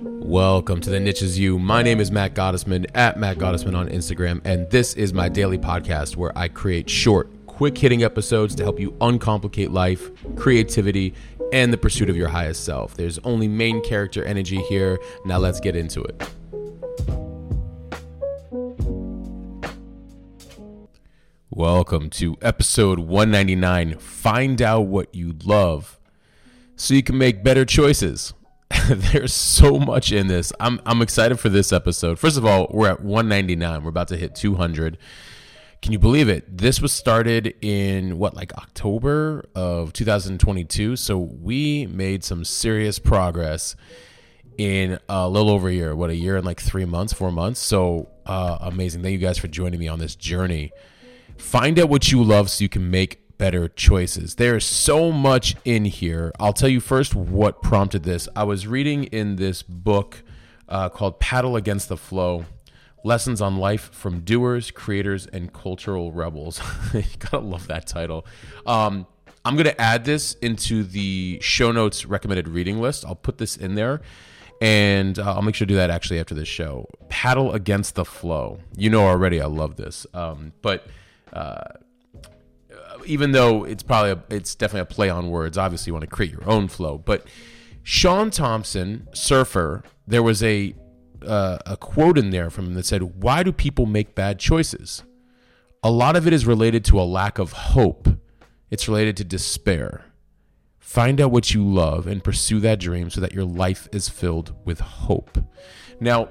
Welcome to The Niche Is You. My name is Matt Gottesman, at Matt Gottesman on Instagram, and this is my daily podcast where I create short, quick-hitting episodes to help you uncomplicate life, creativity, and the pursuit of your highest self. There's only main character energy here. Now let's get into it. Welcome to episode 199, Find Out What You Love So You Can Make Better Choices. There's so much in this. I'm excited for this episode. First of all, we're at 199. We're about to hit 200. Can you believe it? This was started in October of 2022. So we made some serious progress in a little over a year. A year and 4 months. So amazing. Thank you guys for joining me on this journey. Find out what you love so you can make better choices. There's so much in here. I'll tell you first what prompted this. I was reading in this book called Paddle Against the Flow, Lessons on Life from Doers, Creators, and Cultural Rebels. You gotta love that title. I'm gonna add this into the show notes recommended reading list. I'll put this in there. And I'll make sure to do that actually after this show. Paddle Against the Flow. You know already I love this. Even though it's definitely a play on words, obviously you want to create your own flow. But Sean Thompson, surfer, there was a quote in there from him that said, "Why do people make bad choices? A lot of it is related to a lack of hope. It's related to despair. Find out what you love and pursue that dream so that your life is filled with hope." Now,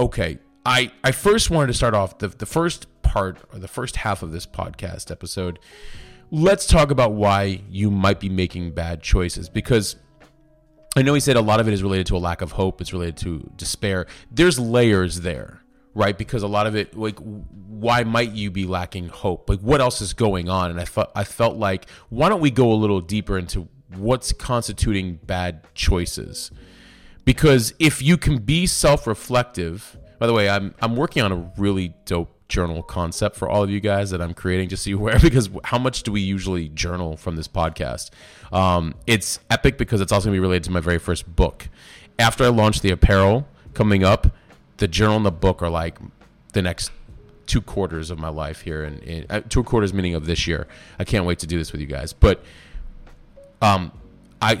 okay, I first wanted to start off the first part or the first half of this podcast episode. Let's talk about why you might be making bad choices, because I know he said a lot of it is related to a lack of hope. It's related to despair. There's layers there, right? Because a lot of it, why might you be lacking hope? What else is going on? And I felt like, why don't we go a little deeper into what's constituting bad choices? Because if you can be self-reflective, by the way, I'm working on a really dope journal concept for all of you guys that I'm creating, just so you're aware, because how much do we usually journal from this podcast? It's epic because it's also going to be related to my very first book. After I launch the apparel coming up, the journal and the book are the next 2 quarters of my life here, and 2 quarters meaning of this year. I can't wait to do this with you guys. But I want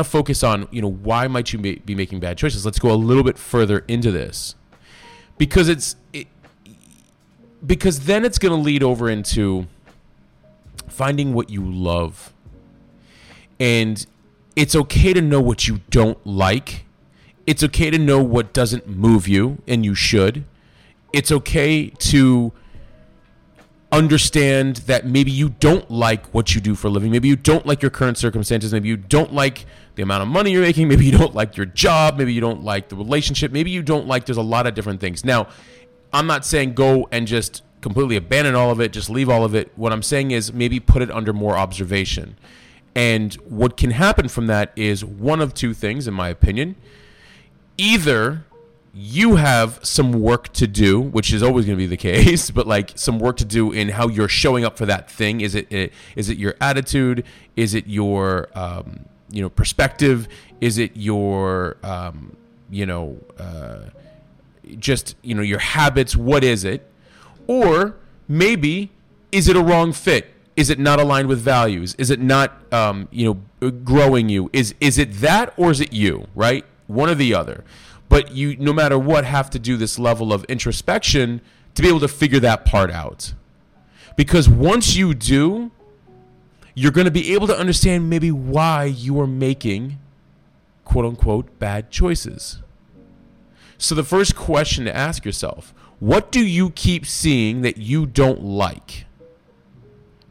to focus on why might you be making bad choices. Let's go a little bit further into this, because because then it's going to lead over into finding what you love. And it's okay to know what you don't like. It's okay to know what doesn't move you, and you should. It's okay to understand that maybe you don't like what you do for a living. Maybe you don't like your current circumstances. Maybe you don't like the amount of money you're making. Maybe you don't like your job. Maybe you don't like the relationship. Maybe you don't like, there's a lot of different things. Now, I'm not saying go and just completely abandon all of it, just leave all of it. What I'm saying is maybe put it under more observation. And what can happen from that is one of two things, in my opinion. Either you have some work to do, which is always going to be the case, but some work to do in how you're showing up for that thing. Is it your attitude? Is it your perspective? Is it your your habits? What is it? Or maybe, is it a wrong fit? Is it not aligned with values? Is it not growing you? Is it that, or is it you, right? One or the other. But you, no matter what, have to do this level of introspection to be able to figure that part out. Because once you do, you're going to be able to understand maybe why you are making quote unquote bad choices. So the first question to ask yourself, what do you keep seeing that you don't like?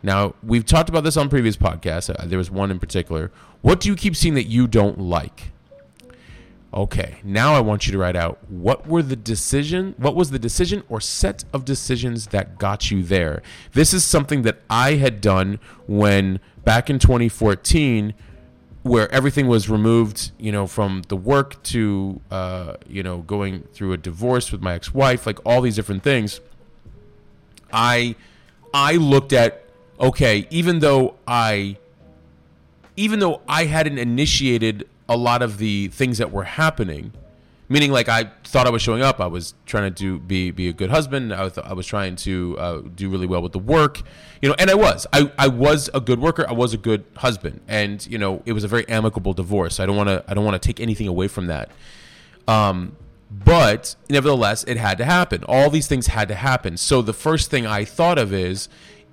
Now, we've talked about this on previous podcasts. There was one in particular. What do you keep seeing that you don't like? Okay, now I want you to write out what was the decision or set of decisions that got you there? This is something that I had done when back in 2014, where everything was removed, from the work to, going through a divorce with my ex-wife, all these different things. I looked at, okay, even though I hadn't initiated a lot of the things that were happening, Meaning, like, I thought I was showing up. I was trying to be a good husband. I was trying to do really well with the work, you know. And I was. I was a good worker. I was a good husband. And, you know, it was a very amicable divorce. I don't want to take anything away from that. But nevertheless, it had to happen. All these things had to happen. So the first thing I thought of is,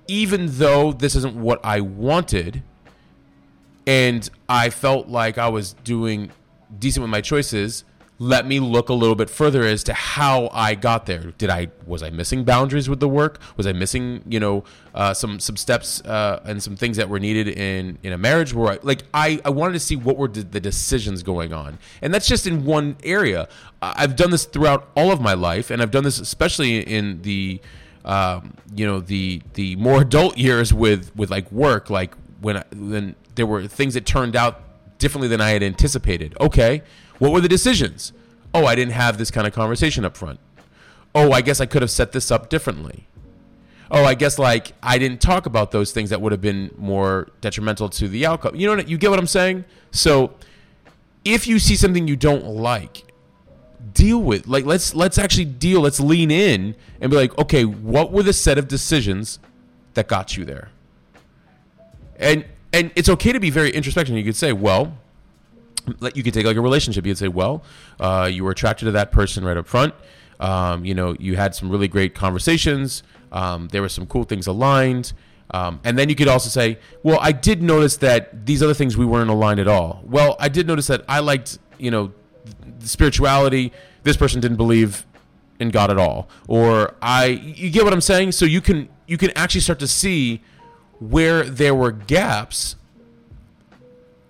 even though this isn't what I wanted, and I felt like I was doing decent with my choices, let me look a little bit further as to how I got there. Was I missing boundaries with the work? Was I missing, you know, some steps and some things that were needed in a marriage? Where I wanted to see what were the decisions going on, and that's just in one area. I've done this throughout all of my life, and I've done this especially in the more adult years with like work, like when there were things that turned out differently than I had anticipated. Okay. What were the decisions? Oh, I didn't have this kind of conversation up front. Oh, I guess I could have set this up differently. Oh, I guess like I didn't talk about those things that would have been more detrimental to the outcome. You know what, you get what I'm saying? So if you see something you don't like, deal with, like, let's actually deal. Let's lean in and be like, okay, what were the set of decisions that got you there? And it's okay to be very introspective. You could say, well, you could take like a relationship. You'd say, well, you were attracted to that person right up front. You know, you had some really great conversations. There were some cool things aligned. And then you could also say, well, I did notice that these other things we weren't aligned at all. Well, I did notice that I liked, you know, spirituality. This person didn't believe in God at all. Or you get what I'm saying? So you can actually start to see where there were gaps.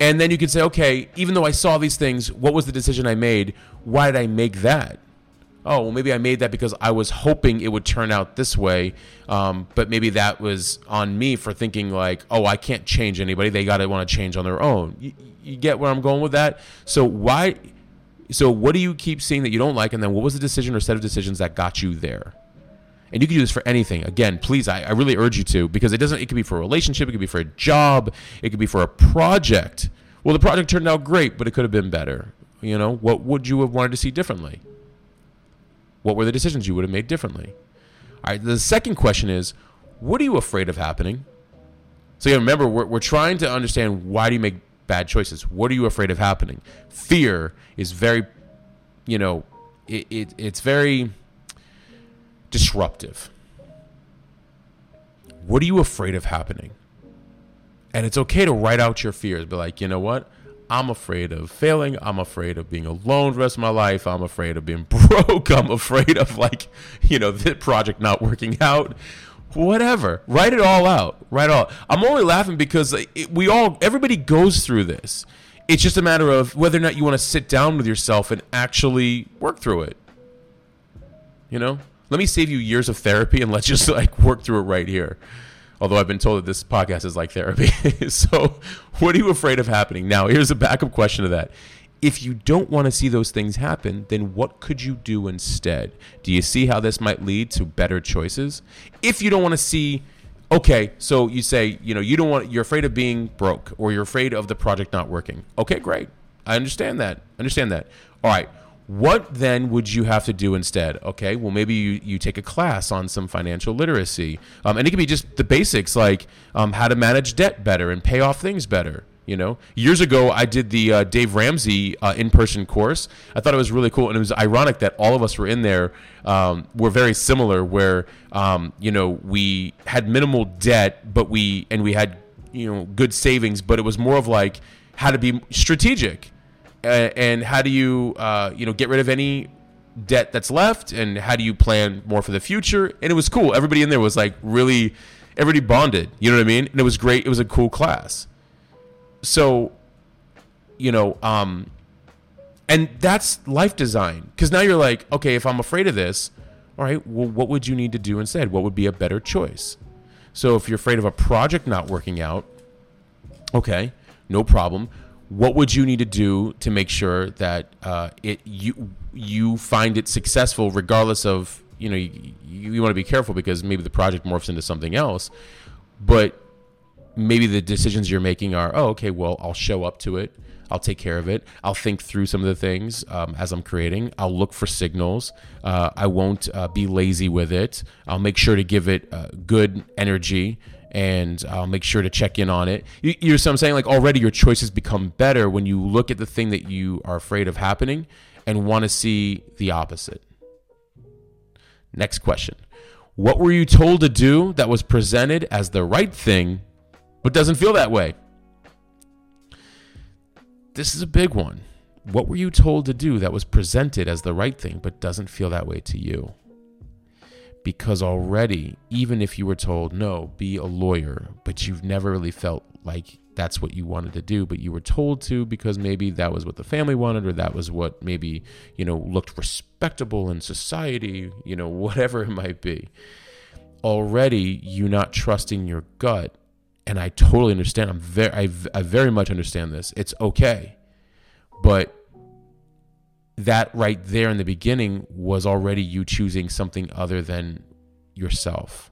And then you could say, okay, even though I saw these things, what was the decision I made? Why did I make that? Oh, well, maybe I made that because I was hoping it would turn out this way. But maybe that was on me for thinking like, oh, I can't change anybody. They got to want to change on their own. You get where I'm going with that? So what do you keep seeing that you don't like? And then what was the decision or set of decisions that got you there? And you can do this for anything. Again, please, I really urge you to, because it could be for a relationship, it could be for a job, it could be for a project. Well, the project turned out great, but it could have been better. You know, what would you have wanted to see differently? What were the decisions you would have made differently? All right, the second question is, what are you afraid of happening? So yeah, remember, we're trying to understand, why do you make bad choices? What are you afraid of happening? Fear is very, you know, it's very disruptive. What are you afraid of happening? And it's okay to write out your fears. Be like, you know what? I'm afraid of failing. I'm afraid of being alone the rest of my life. I'm afraid of being broke. I'm afraid of, like, you know, the project not working out. Whatever. Write it all out. I'm only laughing because everybody goes through this. It's just a matter of whether or not you want to sit down with yourself and actually work through it. You know? Let me save you years of therapy and let's just like work through it right here. Although I've been told that this podcast is like therapy. So what are you afraid of happening? Now, here's a backup question to that. If you don't want to see those things happen, then what could you do instead? Do you see how this might lead to better choices? If you don't want to see, okay, so you say, you know, you're afraid of being broke, or you're afraid of the project not working. Okay, great. I understand that. All right. What then would you have to do instead? Okay, well, maybe you take a class on some financial literacy. And it can be just the basics, like how to manage debt better and pay off things better. You know, years ago, I did the Dave Ramsey in-person course. I thought it was really cool. And it was ironic that all of us were in there. Were very similar, where, you know, we had minimal debt, but we had, you know, good savings. But it was more of like how to be strategic. And how do you, you know, get rid of any debt that's left? And how do you plan more for the future? And it was cool. Everybody in there was like really, everybody bonded. You know what I mean? And it was great. It was a cool class. So, you know, and that's life design. Because now you're like, okay, if I'm afraid of this, all right, well, what would you need to do instead? What would be a better choice? So if you're afraid of a project not working out, okay, no problem. What would you need to do to make sure that you find it successful, regardless of, you know, you want to be careful because maybe the project morphs into something else, but maybe the decisions you're making are, oh, okay, well, I'll show up to it. I'll take care of it. I'll think through some of the things as I'm creating. I'll look for signals. I won't be lazy with it. I'll make sure to give it good energy, and I'll make sure to check in on it. You know what I'm saying? Like, already your choices become better when you look at the thing that you are afraid of happening and want to see the opposite. Next question. What were you told to do that was presented as the right thing but doesn't feel that way? This is a big one. What were you told to do that was presented as the right thing but doesn't feel that way to you? Because already, even if you were told, no, be a lawyer, but you've never really felt like that's what you wanted to do, but you were told to because maybe that was what the family wanted, or that was what maybe, you know, looked respectable in society, you know, whatever it might be. Already, you're not trusting your gut. And I totally understand. I very much understand this. It's okay. But that right there in the beginning was already you choosing something other than yourself.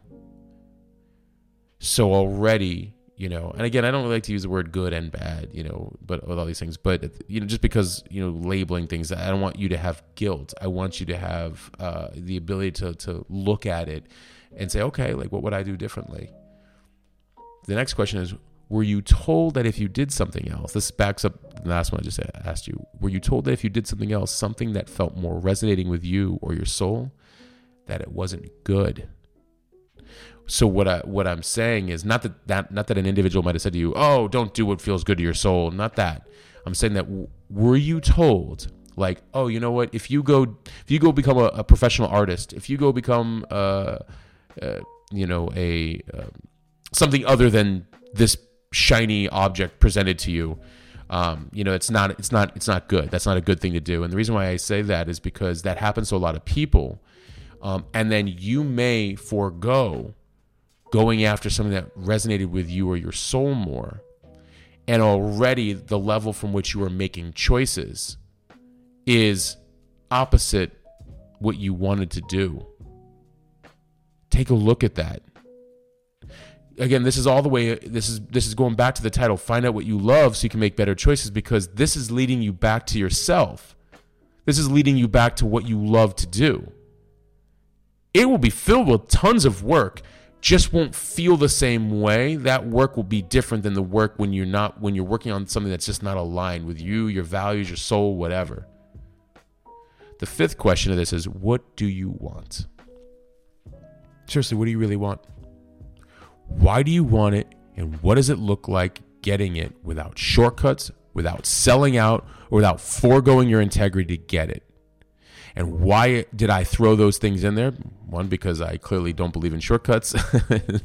So already, you know, and again, I don't really like to use the word good and bad, you know, but with all these things, but, you know, just because, you know, labeling things, I don't want you to have guilt. I want you to have the ability to look at it and say, okay, like, what would I do differently? The next question is, were you told that if you did something else, this backs up the last one I just asked you, were you told that if you did something else, something that felt more resonating with you or your soul, that it wasn't good? So what I'm saying is not that an individual might have said to you, oh, don't do what feels good to your soul. Not that. I'm saying that were you told, like, oh, you know what? If you go become a professional artist, if you go become something other than this shiny object presented to you, you know, it's not good. That's not a good thing to do. And the reason why I say that is because that happens to a lot of people. And then you may forego going after something that resonated with you or your soul more. And already the level from which you are making choices is opposite what you wanted to do. Take a look at that. Again, this is all the way, this is going back to the title, find out what you love so you can make better choices, because this is leading you back to yourself. This is leading you back to what you love to do. It will be filled with tons of work, just won't feel the same way. That work will be different than the work when you're working on something that's just not aligned with you, your values, your soul, whatever. The fifth question of this is, what do you want? Seriously, what do you really want? Why do you want it, and what does it look like getting it without shortcuts, without selling out, or without foregoing your integrity to get it? And why did I throw those things in there? One, because I clearly don't believe in shortcuts,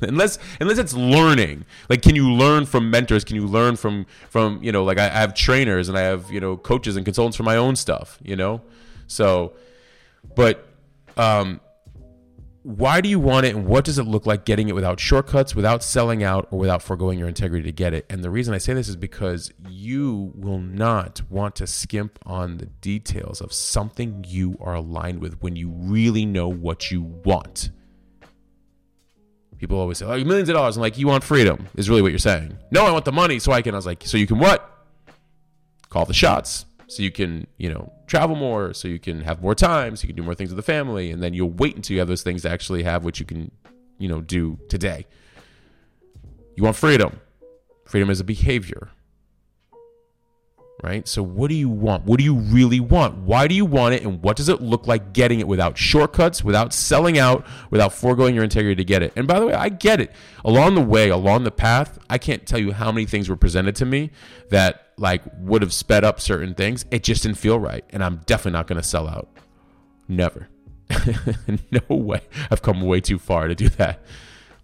unless it's learning. Like, can you learn from mentors? Can you learn from you know, like I have trainers and I have, you know, coaches and consultants for my own stuff, you know? So, but, why do you want it, and what does it look like getting it without shortcuts, without selling out, or without foregoing your integrity to get it? And the reason I say this is because you will not want to skimp on the details of something you are aligned with when you really know what you want. People always say, like, millions of dollars. I'm like, you want freedom is really what you're saying. No, I want the money so I can. I was like, so you can what? Call the shots. So you can, you know, travel more, so you can have more time, so you can do more things with the family, and then you'll wait until you have those things to actually have what you can, you know, do today. You want freedom. Freedom is a behavior, right? So what do you want? What do you really want? Why do you want it, and what does it look like getting it without shortcuts, without selling out, without foregoing your integrity to get it? And by the way, I get it. Along the path, I can't tell you how many things were presented to me that, like, would have sped up certain things. It just didn't feel right. And I'm definitely not going to sell out. Never. No way. I've come way too far to do that.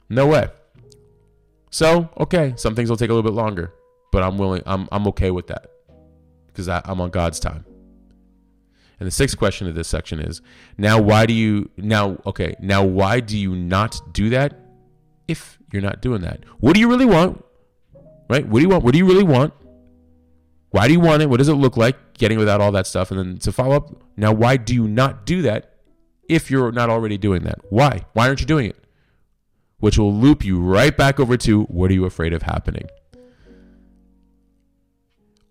No way. So, okay. Some things will take a little bit longer, but I'm willing. I'm okay with that because I'm on God's time. And the sixth question of this section is, why do you not do that if you're not doing that? What do you really want? Right? What do you want? What do you really want? Why do you want it? What does it look like getting without all that stuff? And then to follow up, now, why do you not do that if you're not already doing that? Why? Why aren't you doing it? Which will loop you right back over to, what are you afraid of happening?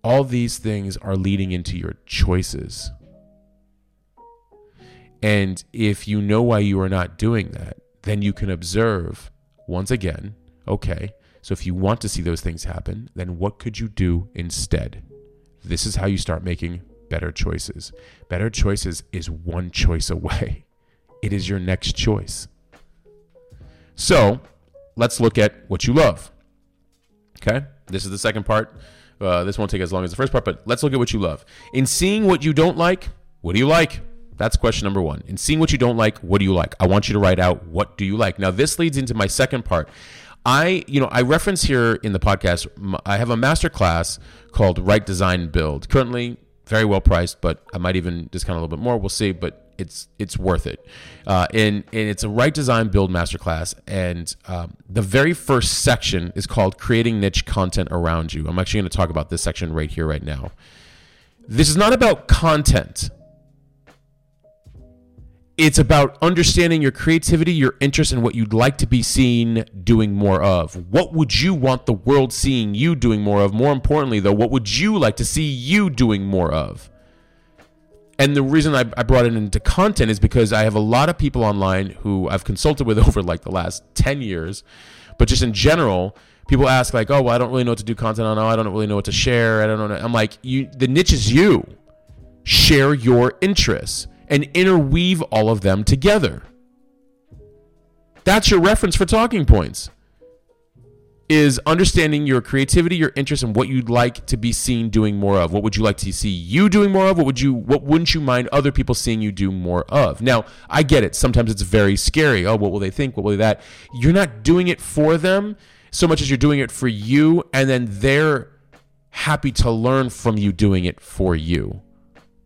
All these things are leading into your choices. And if you know why you are not doing that, then you can observe once again, okay, so if you want to see those things happen, then what could you do instead? This is how you start making better choices. Better choices is one choice away. It is your next choice. So let's look at what you love. Okay, this is the second part. This won't take as long as the first part, but let's look at what you love. In seeing what you don't like, what do you like? That's question number one. In seeing what you don't like, what do you like? I want you to write out, what do you like? Now, this leads into my second part. I reference here in the podcast, I have a masterclass called Write, Design, Build. Currently, very well priced, but I might even discount a little bit more. We'll see, but it's worth it. And it's a Write, Design, Build masterclass. And the very first section is called Creating Niche Content Around You. I'm actually going to talk about this section right here, right now. This is not about content. It's about understanding your creativity, your interest, and what you'd like to be seen doing more of. What would you want the world seeing you doing more of? More importantly, though, what would you like to see you doing more of? And the reason I brought it into content is because I have a lot of people online who I've consulted with over like the last 10 years, but just in general, people ask like, oh, well, I don't really know what to do content on. Oh, I don't really know what to share. I don't know. I'm like, the niche is you. Share your interests and interweave all of them together. That's your reference for talking points, is understanding your creativity, your interest, and what you'd like to be seen doing more of. What would you like to see you doing more of? What wouldn't you mind other people seeing you do more of? Now, I get it. Sometimes it's very scary. Oh, what will they think? What will that? You're not doing it for them so much as you're doing it for you, and then they're happy to learn from you doing it for you.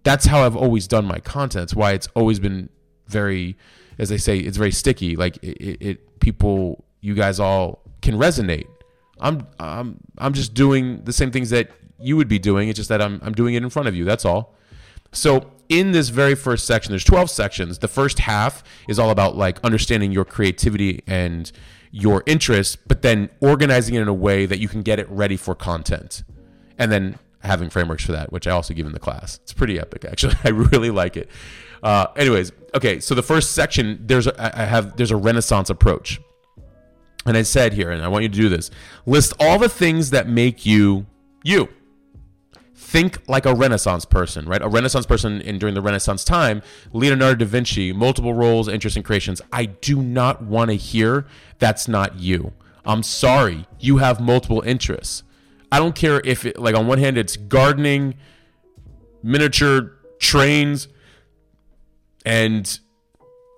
That's how I've always done my content. That's why it's always been very, as they say, it's very sticky. Like people, you guys all can resonate. I'm just doing the same things that you would be doing. It's just that I'm doing it in front of you. That's all. So in this very first section, there's 12 sections. The first half is all about like understanding your creativity and your interests, but then organizing it in a way that you can get it ready for content. And then having frameworks for that, which I also give in the class. It's pretty epic, actually. I really like it. Anyways, okay. So the first section, there's a Renaissance approach, and I said here, and I want you to do this: list all the things that make you you. Think like a Renaissance person, right? A Renaissance person during the Renaissance time, Leonardo da Vinci, multiple roles, interests, and creations. I do not want to hear that's not you. I'm sorry, you have multiple interests. I don't care if it, like on one hand it's gardening, miniature trains, and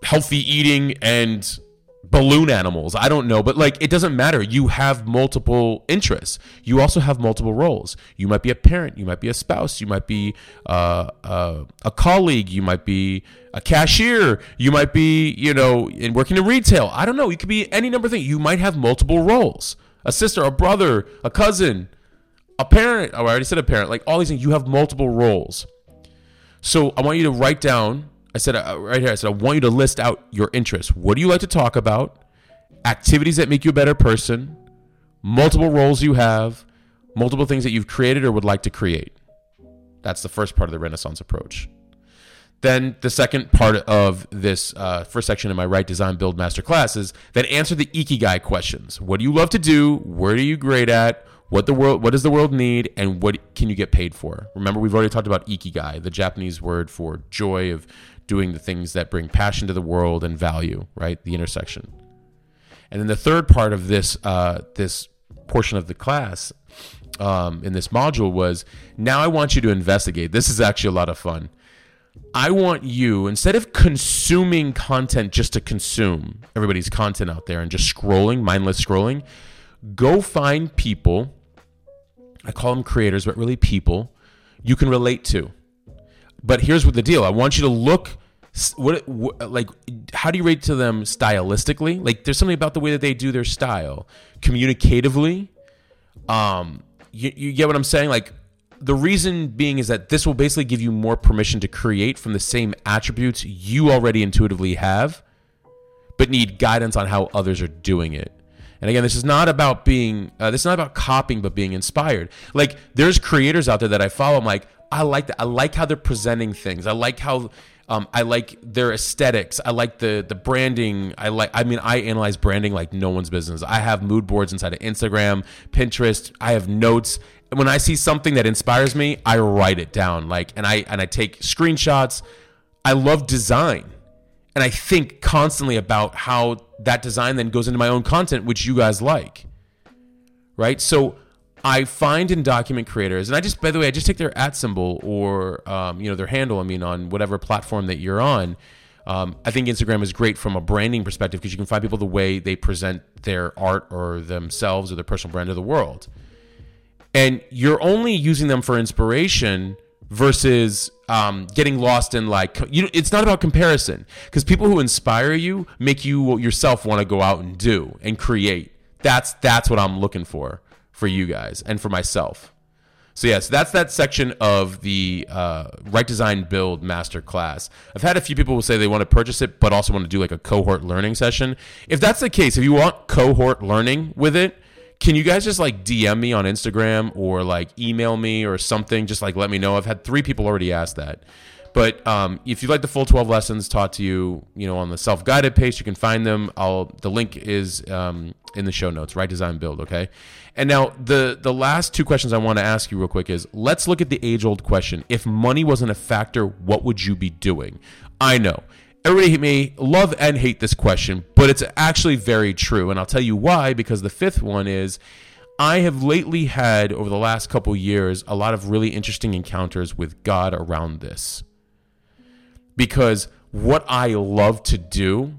healthy eating and balloon animals. I don't know, but like it doesn't matter. You have multiple interests. You also have multiple roles. You might be a parent. You might be a spouse. You might be a colleague. You might be a cashier. You might be in working in retail. I don't know. You could be any number of things. You might have multiple roles. A sister, a brother, a cousin. A parent, oh, I already said a parent, like all these things, you have multiple roles. So I want you to write down, I want you to list out your interests. What do you like to talk about? Activities that make you a better person, multiple roles you have, multiple things that you've created or would like to create. That's the first part of the Renaissance approach. Then the second part of this first section in my Write, Design, Build masterclass is then answer the Ikigai questions. What do you love to do? Where are you great at? What does the world need, and what can you get paid for? Remember, we've already talked about Ikigai, the Japanese word for joy of doing the things that bring passion to the world and value, right? The intersection. And then the third part of this this portion of the class in this module was, now I want you to investigate. This is actually a lot of fun. I want you, instead of consuming content just to consume everybody's content out there and just scrolling, mindless scrolling, go find people. I call them creators, but really people you can relate to. But here's what the deal. I want you to look, how do you relate to them stylistically? Like there's something about the way that they do their style. Communicatively, you get what I'm saying? Like the reason being is that this will basically give you more permission to create from the same attributes you already intuitively have, but need guidance on how others are doing it. And again, this is not about being, this is not about copying, but being inspired. Like, there's creators out there that I follow. I'm like, I like that. I like how they're presenting things. I like how, I like their aesthetics. I like the branding. I analyze branding like no one's business. I have mood boards inside of Instagram, Pinterest. I have notes. When I see something that inspires me, I write it down. And I take screenshots. I love design. And I think constantly about how that design then goes into my own content, which you guys like, right? So I find and document creators, and I just take their @ symbol or their handle. I mean, on whatever platform that you're on, I think Instagram is great from a branding perspective because you can find people the way they present their art or themselves or their personal brand to the world, and you're only using them for inspiration versus getting lost in it's not about comparison, because people who inspire you make you yourself want to go out and do and create. That's what I'm looking for you guys and for myself. So yeah, so that's that section of the Write, Design, Build Masterclass. I've had a few people who say they want to purchase it, but also want to do like a cohort learning session. If that's the case, if you want cohort learning with it, can you guys just like DM me on Instagram or like email me or something? Just like let me know. I've had 3 people already ask that. But if you'd like the full 12 lessons taught to you, on the self-guided page, you can find them. The link is in the show notes. Write, Design, Build. Okay. And now the last 2 questions I want to ask you real quick is, let's look at the age-old question. If money wasn't a factor, what would you be doing? I know. Everybody may love and hate this question, but it's actually very true. And I'll tell you why, because the 5th one is, I have lately had, over the last couple years, a lot of really interesting encounters with God around this. Because what I love to do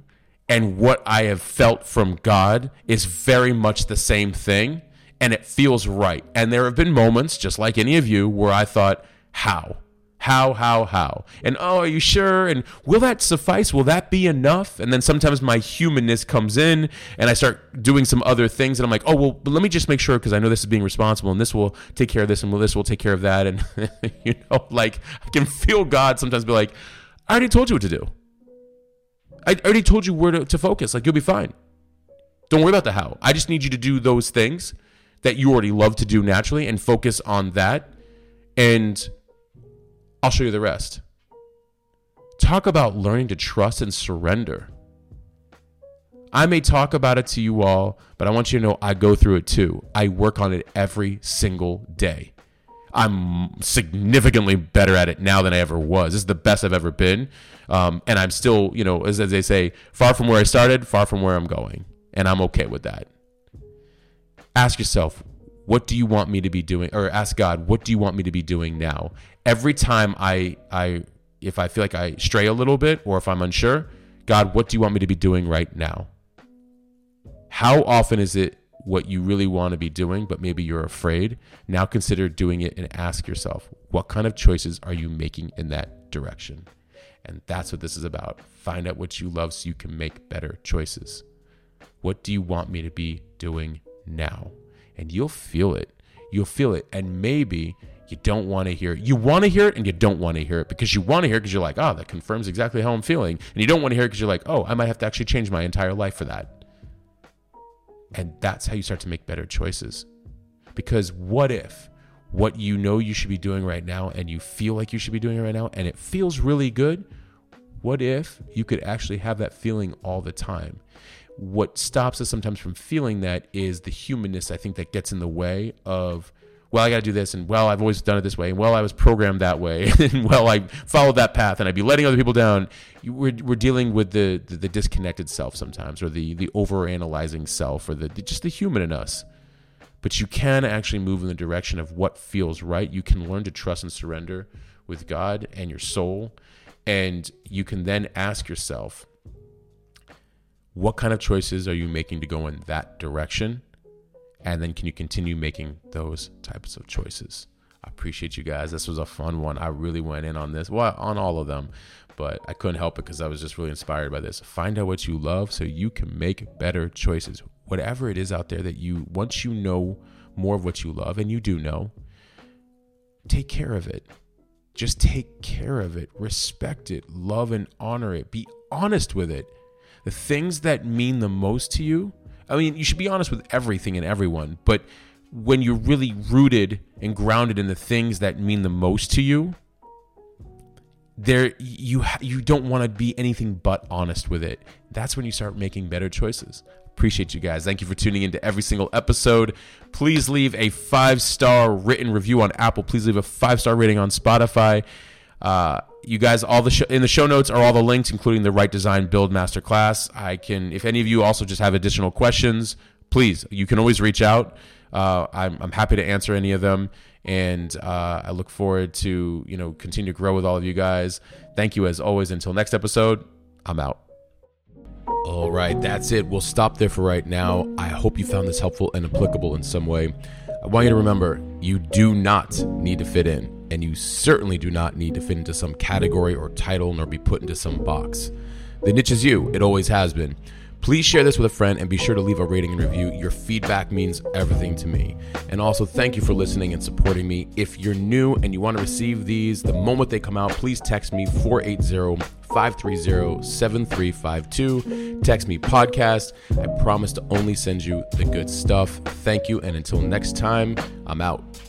and what I have felt from God is very much the same thing, and it feels right. And there have been moments, just like any of you, where I thought, how? And, oh, are you sure? And will that suffice? Will that be enough? And then sometimes my humanness comes in and I start doing some other things. And I'm like, oh, well, let me just make sure, because I know this is being responsible, and this will take care of this, and this will take care of that. And, I can feel God sometimes be like, I already told you what to do. I already told you where to focus. Like, you'll be fine. Don't worry about the how. I just need you to do those things that you already love to do naturally and focus on that. And I'll show you the rest. Talk about learning to trust and surrender. I may talk about it to you all, but I want you to know I go through it too. I work on it every single day. I'm significantly better at it now than I ever was. This is the best I've ever been. And I'm still, as they say, far from where I started, far from where I'm going. And I'm okay with that. Ask yourself, what do you want me to be doing? Or ask God, what do you want me to be doing now? Every time if I feel like I stray a little bit, or if I'm unsure, God, what do you want me to be doing right now? How often is it what you really want to be doing, but maybe you're afraid? Now consider doing it and ask yourself, what kind of choices are you making in that direction? And that's what this is about. Find out what you love so you can make better choices. What do you want me to be doing now? And you'll feel it. You'll feel it. And maybe you don't want to hear it. You want to hear it and you don't want to hear it, because you want to hear it because you're like, oh, that confirms exactly how I'm feeling. And you don't want to hear it because you're like, oh, I might have to actually change my entire life for that. And that's how you start to make better choices. Because what if what you know you should be doing right now, and you feel like you should be doing it right now, and it feels really good, what if you could actually have that feeling all the time? What stops us sometimes from feeling that is the humanness, I think, that gets in the way of, well, I got to do this, and well, I've always done it this way, and well, I was programmed that way, and well, I followed that path, and I'd be letting other people down. We're dealing with the disconnected self sometimes, or the overanalyzing self, or just the human in us. But you can actually move in the direction of what feels right. You can learn to trust and surrender with God and your soul, and you can then ask yourself, what kind of choices are you making to go in that direction? And then can you continue making those types of choices? I appreciate you guys. This was a fun one. I really went in on this. Well, on all of them. But I couldn't help it because I was just really inspired by this. Find out what you love so you can make better choices. Whatever it is out there that you, once you know more of what you love, and you do know, take care of it. Just take care of it. Respect it. Love and honor it. Be honest with it. The things that mean the most to you I mean, you should be honest with everything and everyone, but when you're really rooted and grounded in the things that mean the most to you, there you don't want to be anything but honest with it. That's when you start making better choices. Appreciate you guys. Thank you for tuning into every single episode. Please leave a 5-star written review on Apple. Please leave a 5-star rating on Spotify. You guys, all the in the show notes are all the links, including the Write, Design, Build Masterclass. If any of you also just have additional questions, please, you can always reach out. I'm happy to answer any of them, and I look forward to continue to grow with all of you guys. Thank you as always. Until next episode, I'm out. All right, that's it. We'll stop there for right now. I hope you found this helpful and applicable in some way. I want you to remember, you do not need to fit in, and you certainly do not need to fit into some category or title, nor be put into some box. The niche is you. It always has been. Please share this with a friend and be sure to leave a rating and review. Your feedback means everything to me. And also, thank you for listening and supporting me. If you're new and you want to receive these the moment they come out, please text me 480-530-7352. Text me podcast. I promise to only send you the good stuff. Thank you. And until next time, I'm out.